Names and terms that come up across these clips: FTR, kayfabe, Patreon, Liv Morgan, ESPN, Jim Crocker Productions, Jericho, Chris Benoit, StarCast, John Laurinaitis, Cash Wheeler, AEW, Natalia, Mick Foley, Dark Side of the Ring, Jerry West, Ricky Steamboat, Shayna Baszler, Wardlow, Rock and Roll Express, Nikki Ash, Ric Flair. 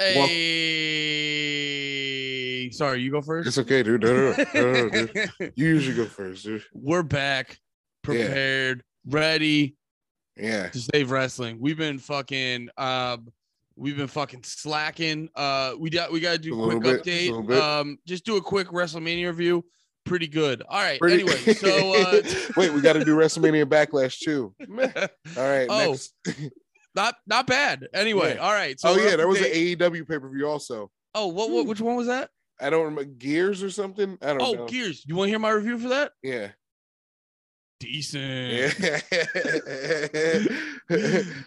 Hey, well, sorry, you go first. It's okay, dude. No, dude. You usually go first, dude. We're back, prepared, ready. Yeah, to save wrestling. We've been fucking slacking. We gotta do a quick update. Just do a quick WrestleMania review. Pretty good. All right. Anyway, so wait, we got to do WrestleMania Backlash too. All right. Oh, next. not bad. Anyway, all right. So there was an AEW pay-per-view also. Oh, what? Which one was that? I don't remember. Gears or something. I don't know. Oh, Gears. You want to hear my review for that? Yeah. Decent. Yeah.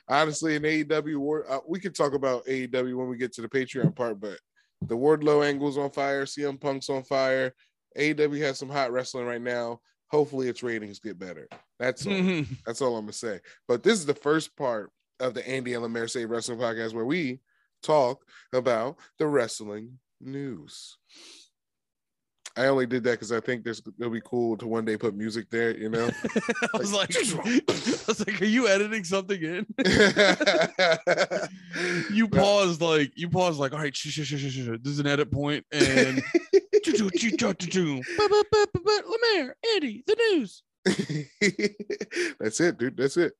Honestly, in AEW, we could talk about AEW when we get to the Patreon part, but the Wardlow angle's on fire. CM Punk's on fire. AEW has some hot wrestling right now. Hopefully its ratings get better. That's all. Mm-hmm. That's all I'm going to say. But this is the first part of the Andy and Lemaire Save Wrestling Podcast where we talk about the wrestling news. I only did that because I think it'll be cool to one day put music there, you know? I was like, are you editing something in? You paused like, all right, shh. This is an edit point. And Lemaire, Andy, the news. That's it, dude. That's it.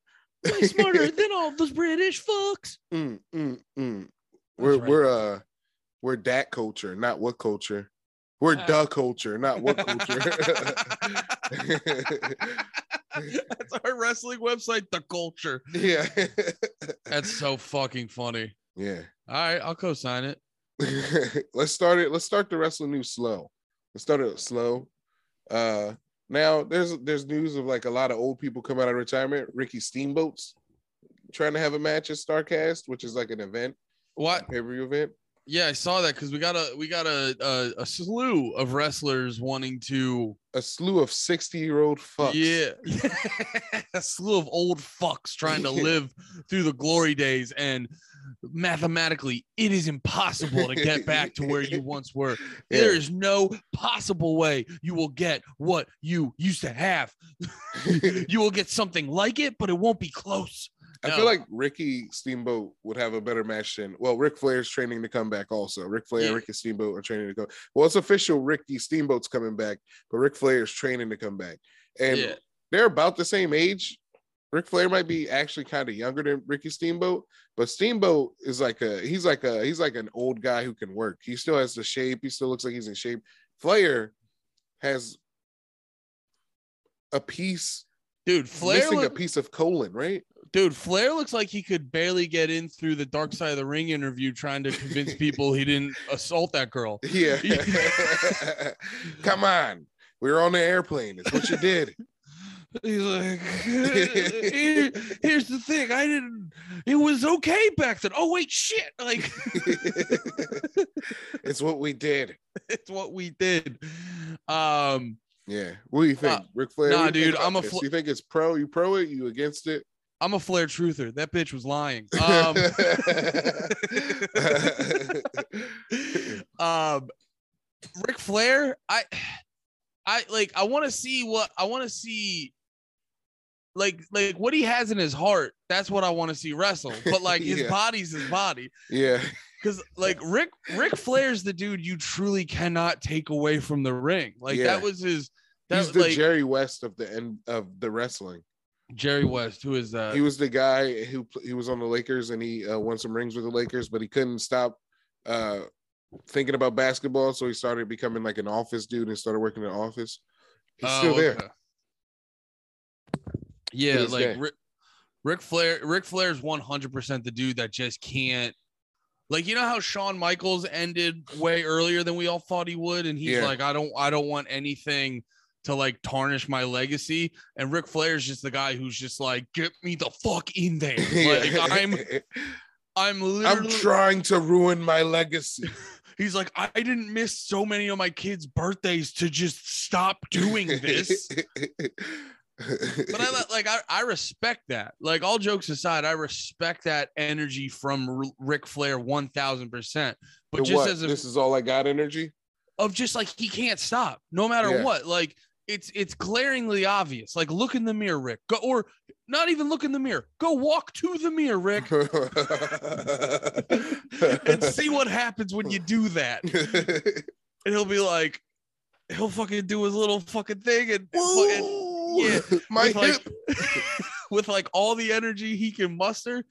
Way smarter than all those British fucks. We're that culture, not what culture. We're the culture, not what culture. That's our wrestling website, The Culture. Yeah. That's so fucking funny. Yeah. All right, I'll co-sign it. Let's start the wrestling news slow. Let's start it slow. Now there's news of like a lot of old people come out of retirement. Ricky Steamboat's trying to have a match at StarCast, which is like an event. What? Pay-per-view event. Yeah, I saw that because we got a slew of wrestlers wanting to... A slew of 60-year-old fucks. Yeah. A slew of old fucks trying to live through the glory days. And mathematically, it is impossible to get back to where you once were. Yeah. There is no possible way you will get what you used to have. You will get something like it, but it won't be close. I feel like Ricky Steamboat would have a better match than... Well, Ric Flair's training to come back also. Ric Flair and Ricky Steamboat are training to come... Well, it's official, Ricky Steamboat's coming back, but Ric Flair's training to come back. And they're about the same age. Ric Flair might be actually kind of younger than Ricky Steamboat, but Steamboat is he's like an old guy who can work. He still has the shape. He still looks like he's in shape. Flair has a piece... Dude, Flair missing a piece of colon, right? Dude, Flair looks like he could barely get in through the Dark Side of the Ring interview trying to convince people he didn't assault that girl. Yeah. Come on. We were on the airplane. That's what you did. He's like, here's the thing. I didn't. It was okay back then. Oh, wait, shit. Like, it's what we did. It's what we did. Yeah. What do you think, Ric Flair? Nah, dude, I'm a... You think it's pro? You pro it? You against it? I'm a Flair truther. That bitch was lying. Ric Flair, I want to see what he has in his heart. That's what I want to see wrestle. But like his body's his body. Yeah. Because like Ric Flair's the dude you truly cannot take away from the ring. Like that was his. He's the Jerry West of the end of the wrestling. Jerry West, who is that? He was the guy who he was on the Lakers and he won some rings with the Lakers, but he couldn't stop thinking about basketball, so he started becoming like an office dude and started working in an office. He's still there. Okay. Yeah, like Ric Flair's 100% the dude that just can't. Like, you know how Shawn Michaels ended way earlier than we all thought he would, and he's like, I don't want anything to like tarnish my legacy. And Ric Flair's just the guy who's just like, get me the fuck in there. Like I'm trying to ruin my legacy. He's like, I didn't miss so many of my kids' birthdays to just stop doing this. But I respect that. Like, all jokes aside, I respect that energy from Ric Flair 1000%. But just as this is all I got energy of just like, he can't stop no matter what. Like, it's glaringly obvious. Like, look in the mirror, Rick. Go, or not even look in the mirror. Go walk to the mirror, Rick, and see what happens when you do that. And he'll be like, he'll fucking do his little fucking thing and fucking, yeah, my hip. With like all the energy he can muster.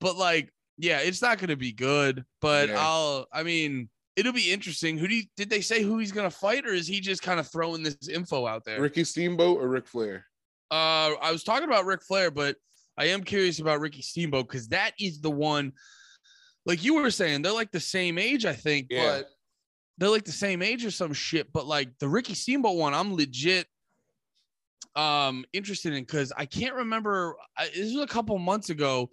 But like, yeah, it's not going to be good. But yeah. I mean, it'll be interesting. Did they say who he's going to fight, or is he just kind of throwing this info out there? Ricky Steamboat or Ric Flair? I was talking about Ric Flair, but I am curious about Ricky Steamboat, because that is the one, like you were saying, they're like the same age, I think, yeah. But they're like the same age or some shit. But like the Ricky Steamboat one, I'm legit interested in, because I can't remember. This was a couple months ago,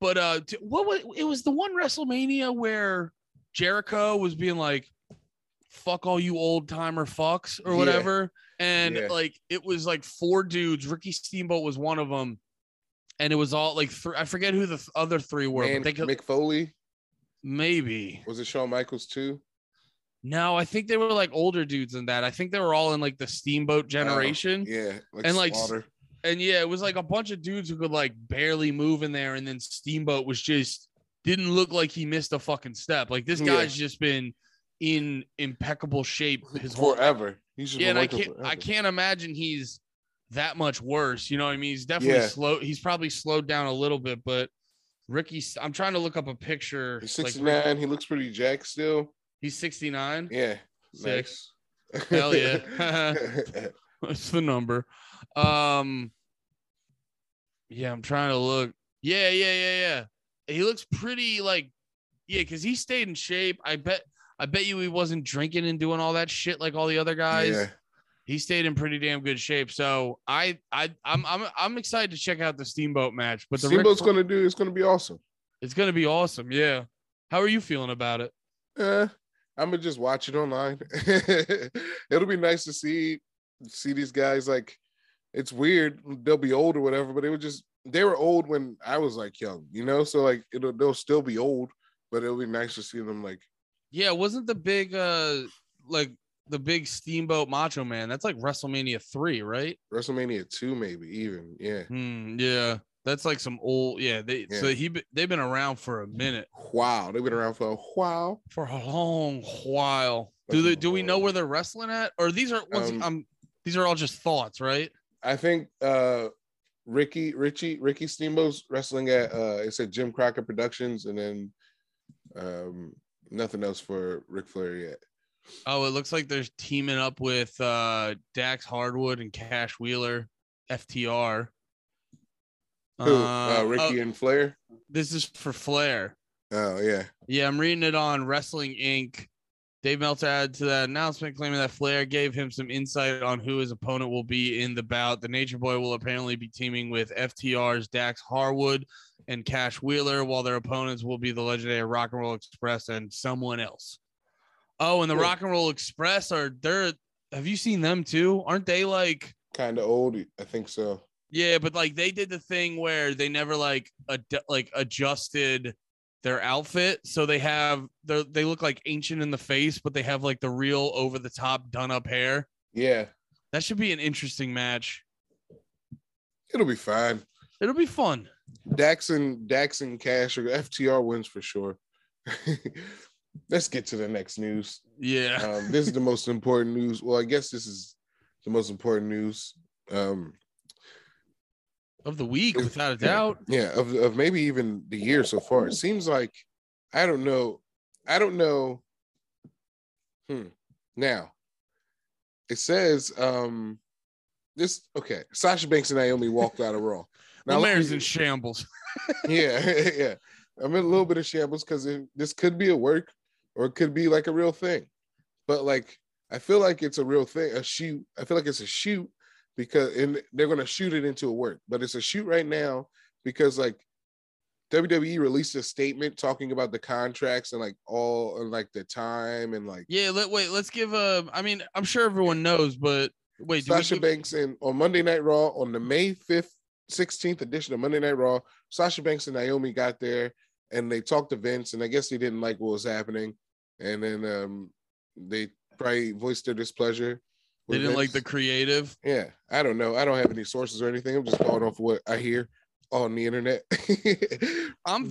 but it was the one WrestleMania where Jericho was being like, fuck all you old timer fucks or whatever. Yeah. And yeah. Like, it was like four dudes. Ricky Steamboat was one of them. And it was all like, I forget who the other three were. Man, Mick Foley? Maybe. Was it Shawn Michaels too? No, I think they were like older dudes than that. I think they were all in like the Steamboat generation. Yeah. And it was like a bunch of dudes who could like barely move in there. And then Steamboat was just, didn't look like he missed a fucking step. Like, this guy's just been in impeccable shape his whole forever. He's just I can't imagine he's that much worse. You know what I mean? He's definitely slow. He's probably slowed down a little bit, but Ricky, I'm trying to look up a picture. He's 69. Like, he looks pretty jacked still. He's 69. Yeah. Six. Nice. Hell yeah. That's the number. Yeah, I'm trying to look. Yeah. He looks pretty, like, yeah, because he stayed in shape. I bet you he wasn't drinking and doing all that shit like all the other guys. Yeah. He stayed in pretty damn good shape. So I'm excited to check out the Steamboat match. But the Steamboat's it's gonna be awesome. It's gonna be awesome. Yeah. How are you feeling about it? I'm gonna just watch it online. It'll be nice to see these guys. Like, it's weird. They'll be old or whatever, but they were old when I was like young, you know. So like they'll still be old, but it'll be nice to see them like. Yeah, wasn't the big Steamboat Macho Man? That's like WrestleMania 3, right? WrestleMania 2, maybe even. Yeah. Yeah, that's like some old. Yeah, they've been around for a minute. Wow, they've been around for a while. For a long while. Do we know where they're wrestling at? Or these are all just thoughts, right? I think. Ricky Steamboat's wrestling at it said Jim Crocker Productions, and then nothing else for Ric Flair yet. Oh, it looks like they're teaming up with Dax Harwood and Cash Wheeler, FTR. Who? Ricky and Flair. This is for Flair. Oh yeah. Yeah, I'm reading it on Wrestling Inc. Dave Meltzer added to that announcement, claiming that Flair gave him some insight on who his opponent will be in the bout. The Nature Boy will apparently be teaming with FTR's Dax Harwood and Cash Wheeler, while their opponents will be the legendary Rock and Roll Express and someone else. Oh, and the Rock and Roll Express have you seen them too? Aren't they like kind of old? I think so. Yeah, but like they did the thing where they never like adjusted their outfit, so they look like ancient in the face, but they have like the real over the top done up hair. Yeah, that should be an interesting match. It'll be fine. It'll be fun. Dax and Cash or FTR wins for sure. Let's get to the next news. Yeah, this is the most important news. Well, I guess this is the most important news of the week, without a doubt. Yeah, of maybe even the year so far. It seems like, I don't know. Now, it says Sasha Banks and Naomi walked out of Raw. Now, Laird's in shambles. Yeah. I'm in a little bit of shambles because this could be a work or it could be like a real thing. But like, I feel like it's a real thing. I feel like it's a shoot. Because they're going to shoot it into a work, but it's a shoot right now because like WWE released a statement talking about the contracts and like all and like the time and like let's give I mean, I'm sure everyone knows, but wait, Sasha Banks and on Monday Night Raw on the May 5th 16th edition of Monday Night Raw, Sasha Banks and Naomi got there and they talked to Vince, and I guess he didn't like what was happening, and then they probably voiced their displeasure. They didn't like the creative. Yeah, I don't know. I don't have any sources or anything. I'm just going off what I hear on the internet. One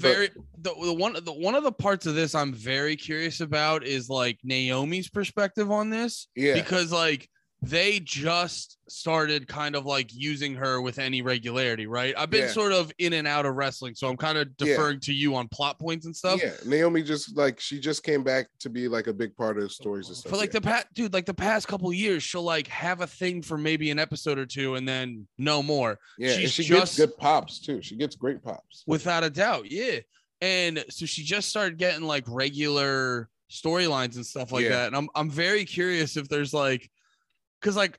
of the parts of this I'm very curious about is like Naomi's perspective on this. Yeah, because like they just started kind of like using her with any regularity, right? I've been sort of in and out of wrestling, so I'm kind of deferring to you on plot points and stuff. Yeah, Naomi just like, she just came back to be like a big part of the stories and stuff. But like the past couple of years, she'll like have a thing for maybe an episode or two and then no more. Yeah, and she just gets good pops too. She gets great pops. Without a doubt, yeah. And so she just started getting like regular storylines and stuff like that. And I'm very curious if there's like, because like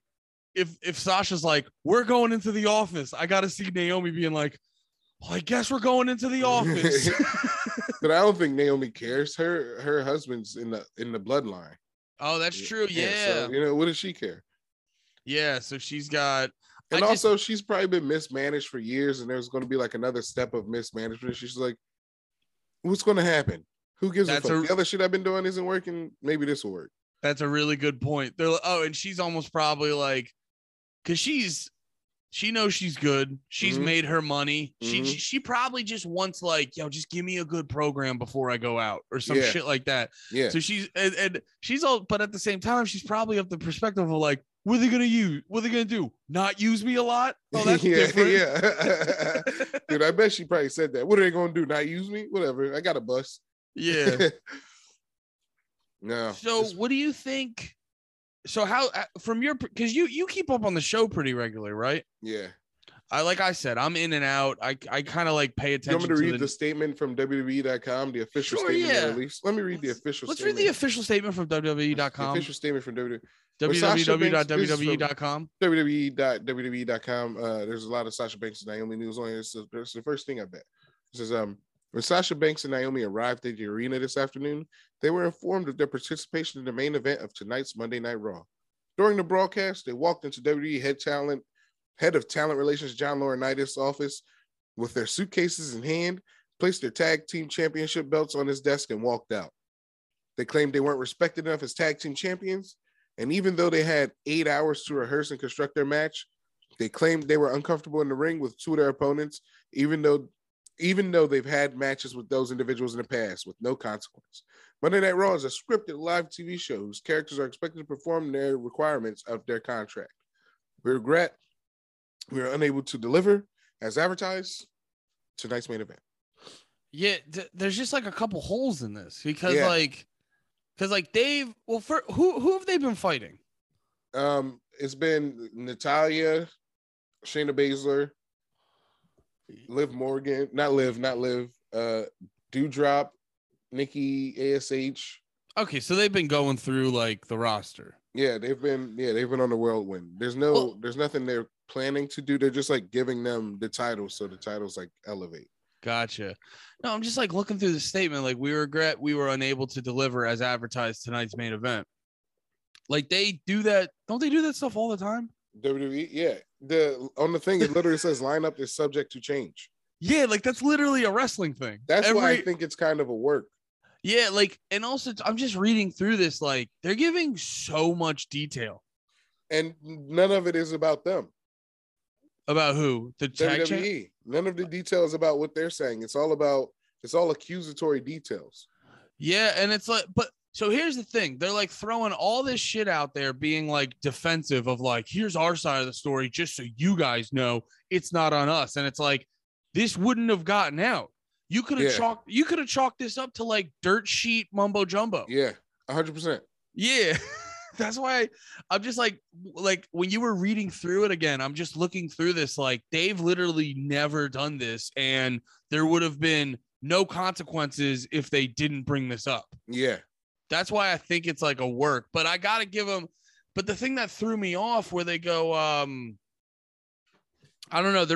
if Sasha's like, we're going into the office, I got to see Naomi being like, well, I guess we're going into the office. But I don't think Naomi cares. Her husband's in the bloodline. Oh, that's true. Yeah. So, you know, what does she care? Yeah. So she's got. And also she's probably been mismanaged for years, and there's going to be like another step of mismanagement. She's like, what's going to happen? Who gives a fuck? The other shit I've been doing isn't working. Maybe this will work. That's a really good point. They're like, oh, and she's almost probably like, because she knows she's good. She's made her money. Mm-hmm. She probably just wants like, yo, just give me a good program before I go out or some shit like that. Yeah. So she's all, but at the same time, she's probably of the perspective of like, what are they gonna use? What are they gonna do? Not use me a lot? Oh, that's different. Yeah. Dude, I bet she probably said that. What are they gonna do? Not use me? Whatever. I got a bus. Yeah. No. So what do you think? So how, from your, because you keep up on the show pretty regularly, right? Yeah. Like I said, I'm in and out. I kind of like pay attention. You want me to read the statement from WWE.com, the official statement? Sure, yeah. Let me read the official statement. Let's read the official statement from WWE.com. The official statement from www.WWE.com. WWE.com. There's a lot of Sasha Banks and Naomi news on here. So that's the first thing I bet. This is, when Sasha Banks and Naomi arrived at the arena this afternoon, they were informed of their participation in the main event of tonight's Monday Night Raw. During the broadcast, they walked into WWE head of talent relations John Laurinaitis' office with their suitcases in hand, placed their tag team championship belts on his desk, and walked out. They claimed they weren't respected enough as tag team champions, and even though they had 8 hours to rehearse and construct their match, they claimed they were uncomfortable in the ring with two of their opponents, even though they've had matches with those individuals in the past with no consequence. Monday Night Raw is a scripted live TV show whose characters are expected to perform their requirements of their contract. We regret we are unable to deliver as advertised tonight's main event. Yeah, there's just like a couple holes in this because like they've, well, for who have they been fighting? It's been Natalia, Shayna Baszler, Liv Morgan, not Liv, Dewdrop, Nikki Ash. Okay, so they've been going through like the roster. Yeah, they've been on the whirlwind. There's nothing they're planning to do. They're just like giving them the title, so the titles like elevate. Gotcha. No, I'm just like looking through the statement. Like, we regret we were unable to deliver as advertised tonight's main event. Like, they do that, don't they do that stuff all the time? WWE, yeah. On the thing, it literally says lineup is subject to change. Yeah, like that's literally a wrestling thing. That's why I think it's kind of a work. Yeah, like, and also I'm just reading through this, like they're giving so much detail, and none of it is about them. About who? The WWE. None of the details about what they're saying. It's all accusatory details. Yeah, and it's like, but. So here's the thing. They're like throwing all this shit out there, being like defensive of like, here's our side of the story, just so you guys know it's not on us. And it's like, this wouldn't have gotten out. You could have chalked this up to like dirt sheet mumbo jumbo. Yeah, 100%. Yeah. That's why I'm just like when you were reading through it again, I'm just looking through this, like they've literally never done this. And there would have been no consequences if they didn't bring this up. Yeah. That's why I think it's like a work, but I got to give them. But the thing that threw me off where they go, I don't know.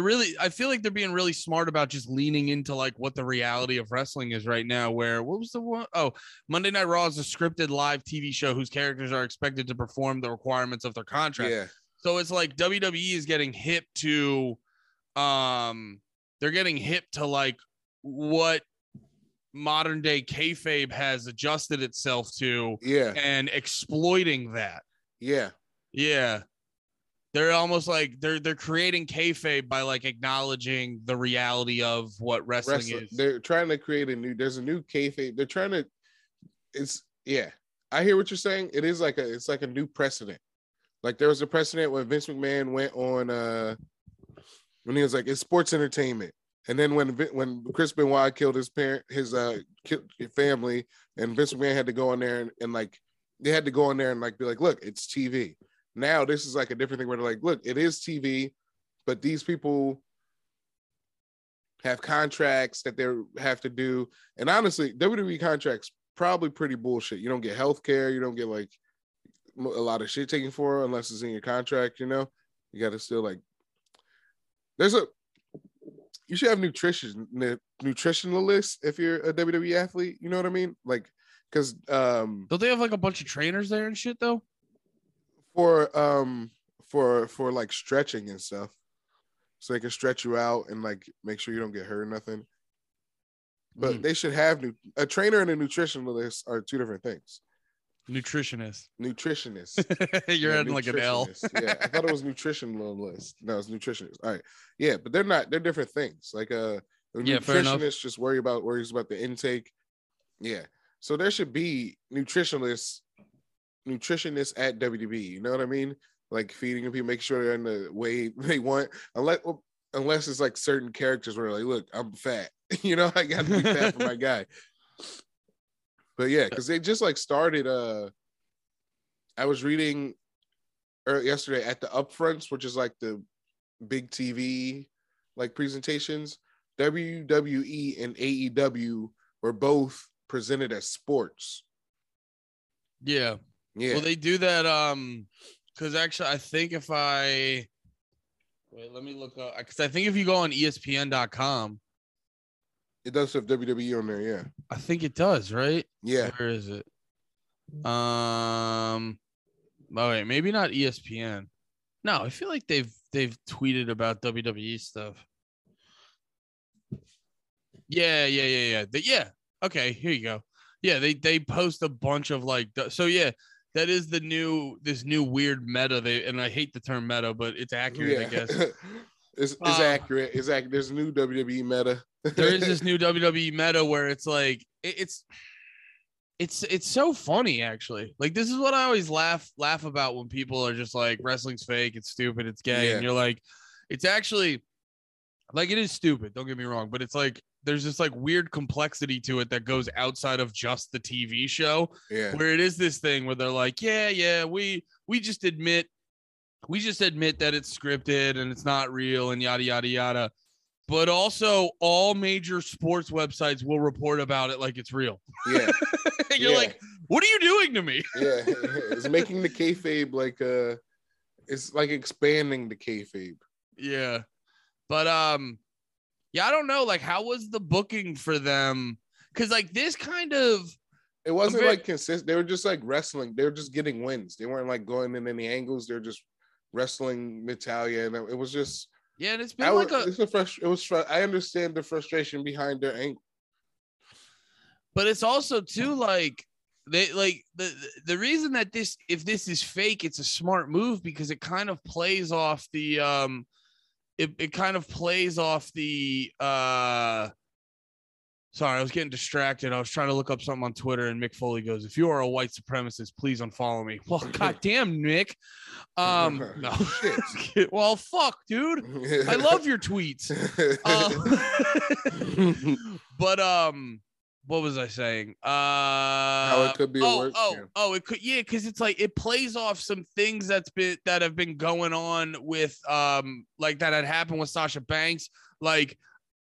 I feel like they're being really smart about just leaning into like what the reality of wrestling is right now, where what was the one? Oh, Monday Night Raw is a scripted live TV show whose characters are expected to perform the requirements of their contract. Yeah. So it's like WWE is getting hip to, they're getting hip to like what modern day kayfabe has adjusted itself to, and exploiting that. Yeah, Yeah. They're almost like they're creating kayfabe by like acknowledging the reality of what wrestling is. They're trying to create there's a new kayfabe. They're trying to, I hear what you're saying. It is like it's like a new precedent. Like there was a precedent when Vince McMahon went on when he was like, it's sports entertainment. And then when Chris Benoit killed his family, and Vince McMahon had to go in there and be like, look, it's TV. Now this is like a different thing where they're like, look, it is TV, but these people have contracts that they have to do. And honestly, WWE contracts probably pretty bullshit. You don't get healthcare. You don't get like a lot of shit taken for unless it's in your contract. You know, you got to still like. You should have nutritionalists if you're a WWE athlete. You know what I mean? Like, because don't they have like a bunch of trainers there and shit though? For like stretching and stuff, so they can stretch you out and like make sure you don't get hurt or nothing. But they should have a trainer and a nutritionalist are two different things. Nutritionist. You're adding like an L. Yeah, I thought it was nutritionalist. No, it's nutritionist. All right, yeah, but they're not. They're different things. Like a nutritionist just worries about the intake. Yeah, so there should be nutritionists at WWE. You know what I mean? Like feeding people, make sure they're in the way they want. Unless it's like certain characters where like, look, I'm fat. You know, I got to be fat for my guy. But yeah, because they just like started. I was reading yesterday at the upfronts, which is like the big TV like presentations. WWE and AEW were both presented as sports. Yeah, yeah. Well, they do that because actually, I think if I wait, let me look up because I think if you go on ESPN.com. It does have WWE on there, yeah. I think it does, right? Yeah. Where is it? Oh wait, maybe not ESPN. No, I feel like they've tweeted about WWE stuff. Yeah. Okay, here you go. Yeah, they post a bunch of like. So yeah, that is this new weird meta. And I hate the term meta, but it's accurate, yeah. I guess. It's accurate. It's accurate. There's a new WWE meta. There is this new WWE meta where it's like it's so funny actually. Like this is what I always laugh about when people are just like wrestling's fake, it's stupid, it's gay, and you're like, it's actually like it is stupid. Don't get me wrong, but it's like there's this like weird complexity to it that goes outside of just the TV show. Yeah, where it is this thing where they're like, yeah, we just admit. We just admit that it's scripted and it's not real and yada, yada, yada. But also all major sports websites will report about it like it's real. Yeah. You're like, what are you doing to me? Yeah. It's making the kayfabe like it's like expanding the kayfabe. Yeah. But yeah, I don't know. Like, how was the booking for them? Because like this kind of. It wasn't like consistent. They were just like wrestling. They were just getting wins. They weren't like going in any angles. They're just. Wrestling Natalia, and it was just and it's been I understand the frustration behind their angle, but it's also too like they like the reason that this if this is fake, it's a smart move because it kind of plays off the sorry, I was getting distracted. I was trying to look up something on Twitter, and Mick Foley goes, "If you are a white supremacist, please unfollow me." Well, goddamn, Nick. No. Well, fuck, dude. I love your tweets. But what was I saying? How it could be worse. It could. Yeah, because it's like it plays off some things that have been going on with like that had happened with Sasha Banks, like.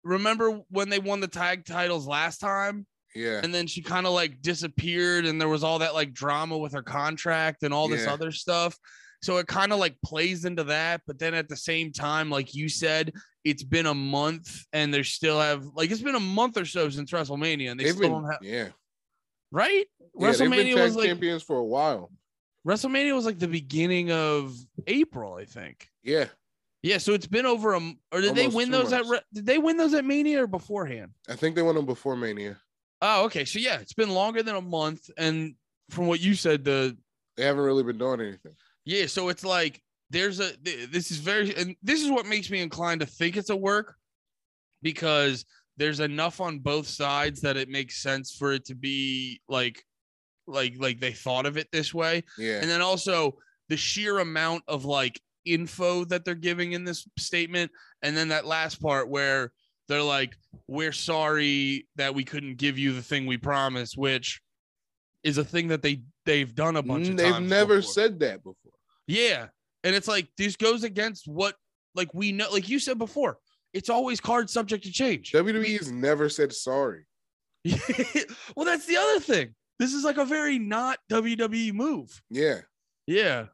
Remember when they won the tag titles last time? Yeah. And then she kind of like disappeared and there was all that like drama with her contract and all this other stuff. So it kind of like plays into that. But then at the same time, like you said, it's been a month and they still have like it's been a month or so since WrestleMania and they still don't have. Yeah. Right? Yeah, WrestleMania was like champions for a while. WrestleMania was like the beginning of April, I think. Yeah. Yeah, so it's been over or did they win those at Mania or beforehand? I think they won them before Mania. Oh, okay. So yeah, it's been longer than a month, and from what you said, they haven't really been doing anything. Yeah, so it's like there's a and this is what makes me inclined to think it's a work, because there's enough on both sides that it makes sense for it to be like they thought of it this way. Yeah. And then also the sheer amount of like info that they're giving in this statement, and then that last part where they're like, we're sorry that we couldn't give you the thing we promised, which is a thing that they've done a bunch of times. They've never said that before. Yeah. And it's like, this goes against what, like, we know, like you said before, it's always card subject to change. WWE has never said sorry. Well, that's the other thing. This is like a very not WWE move. Yeah. Yeah.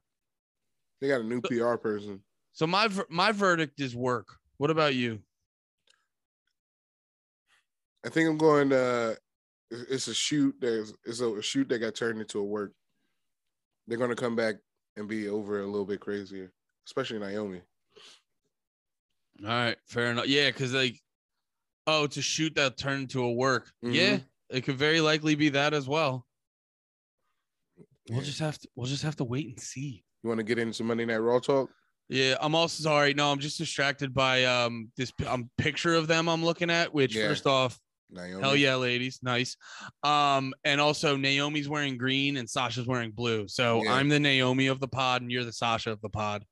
They got a new PR person. So my verdict is work. What about you? I think I'm going. It's a shoot. It's a shoot that got turned into a work. They're going to come back and be over a little bit crazier, especially Naomi. All right, fair enough. Yeah, because like, oh, it's a shoot that turned into a work. Mm-hmm. Yeah, it could very likely be that as well. Yeah. We'll just have to wait and see. You want to get into Monday Night Raw talk? Yeah, I'm also sorry. No, I'm just distracted by this picture of them I'm looking at. Which, yeah. First off, Naomi. Hell yeah, ladies, nice. And also Naomi's wearing green and Sasha's wearing blue. So yeah. I'm the Naomi of the pod, and you're the Sasha of the pod.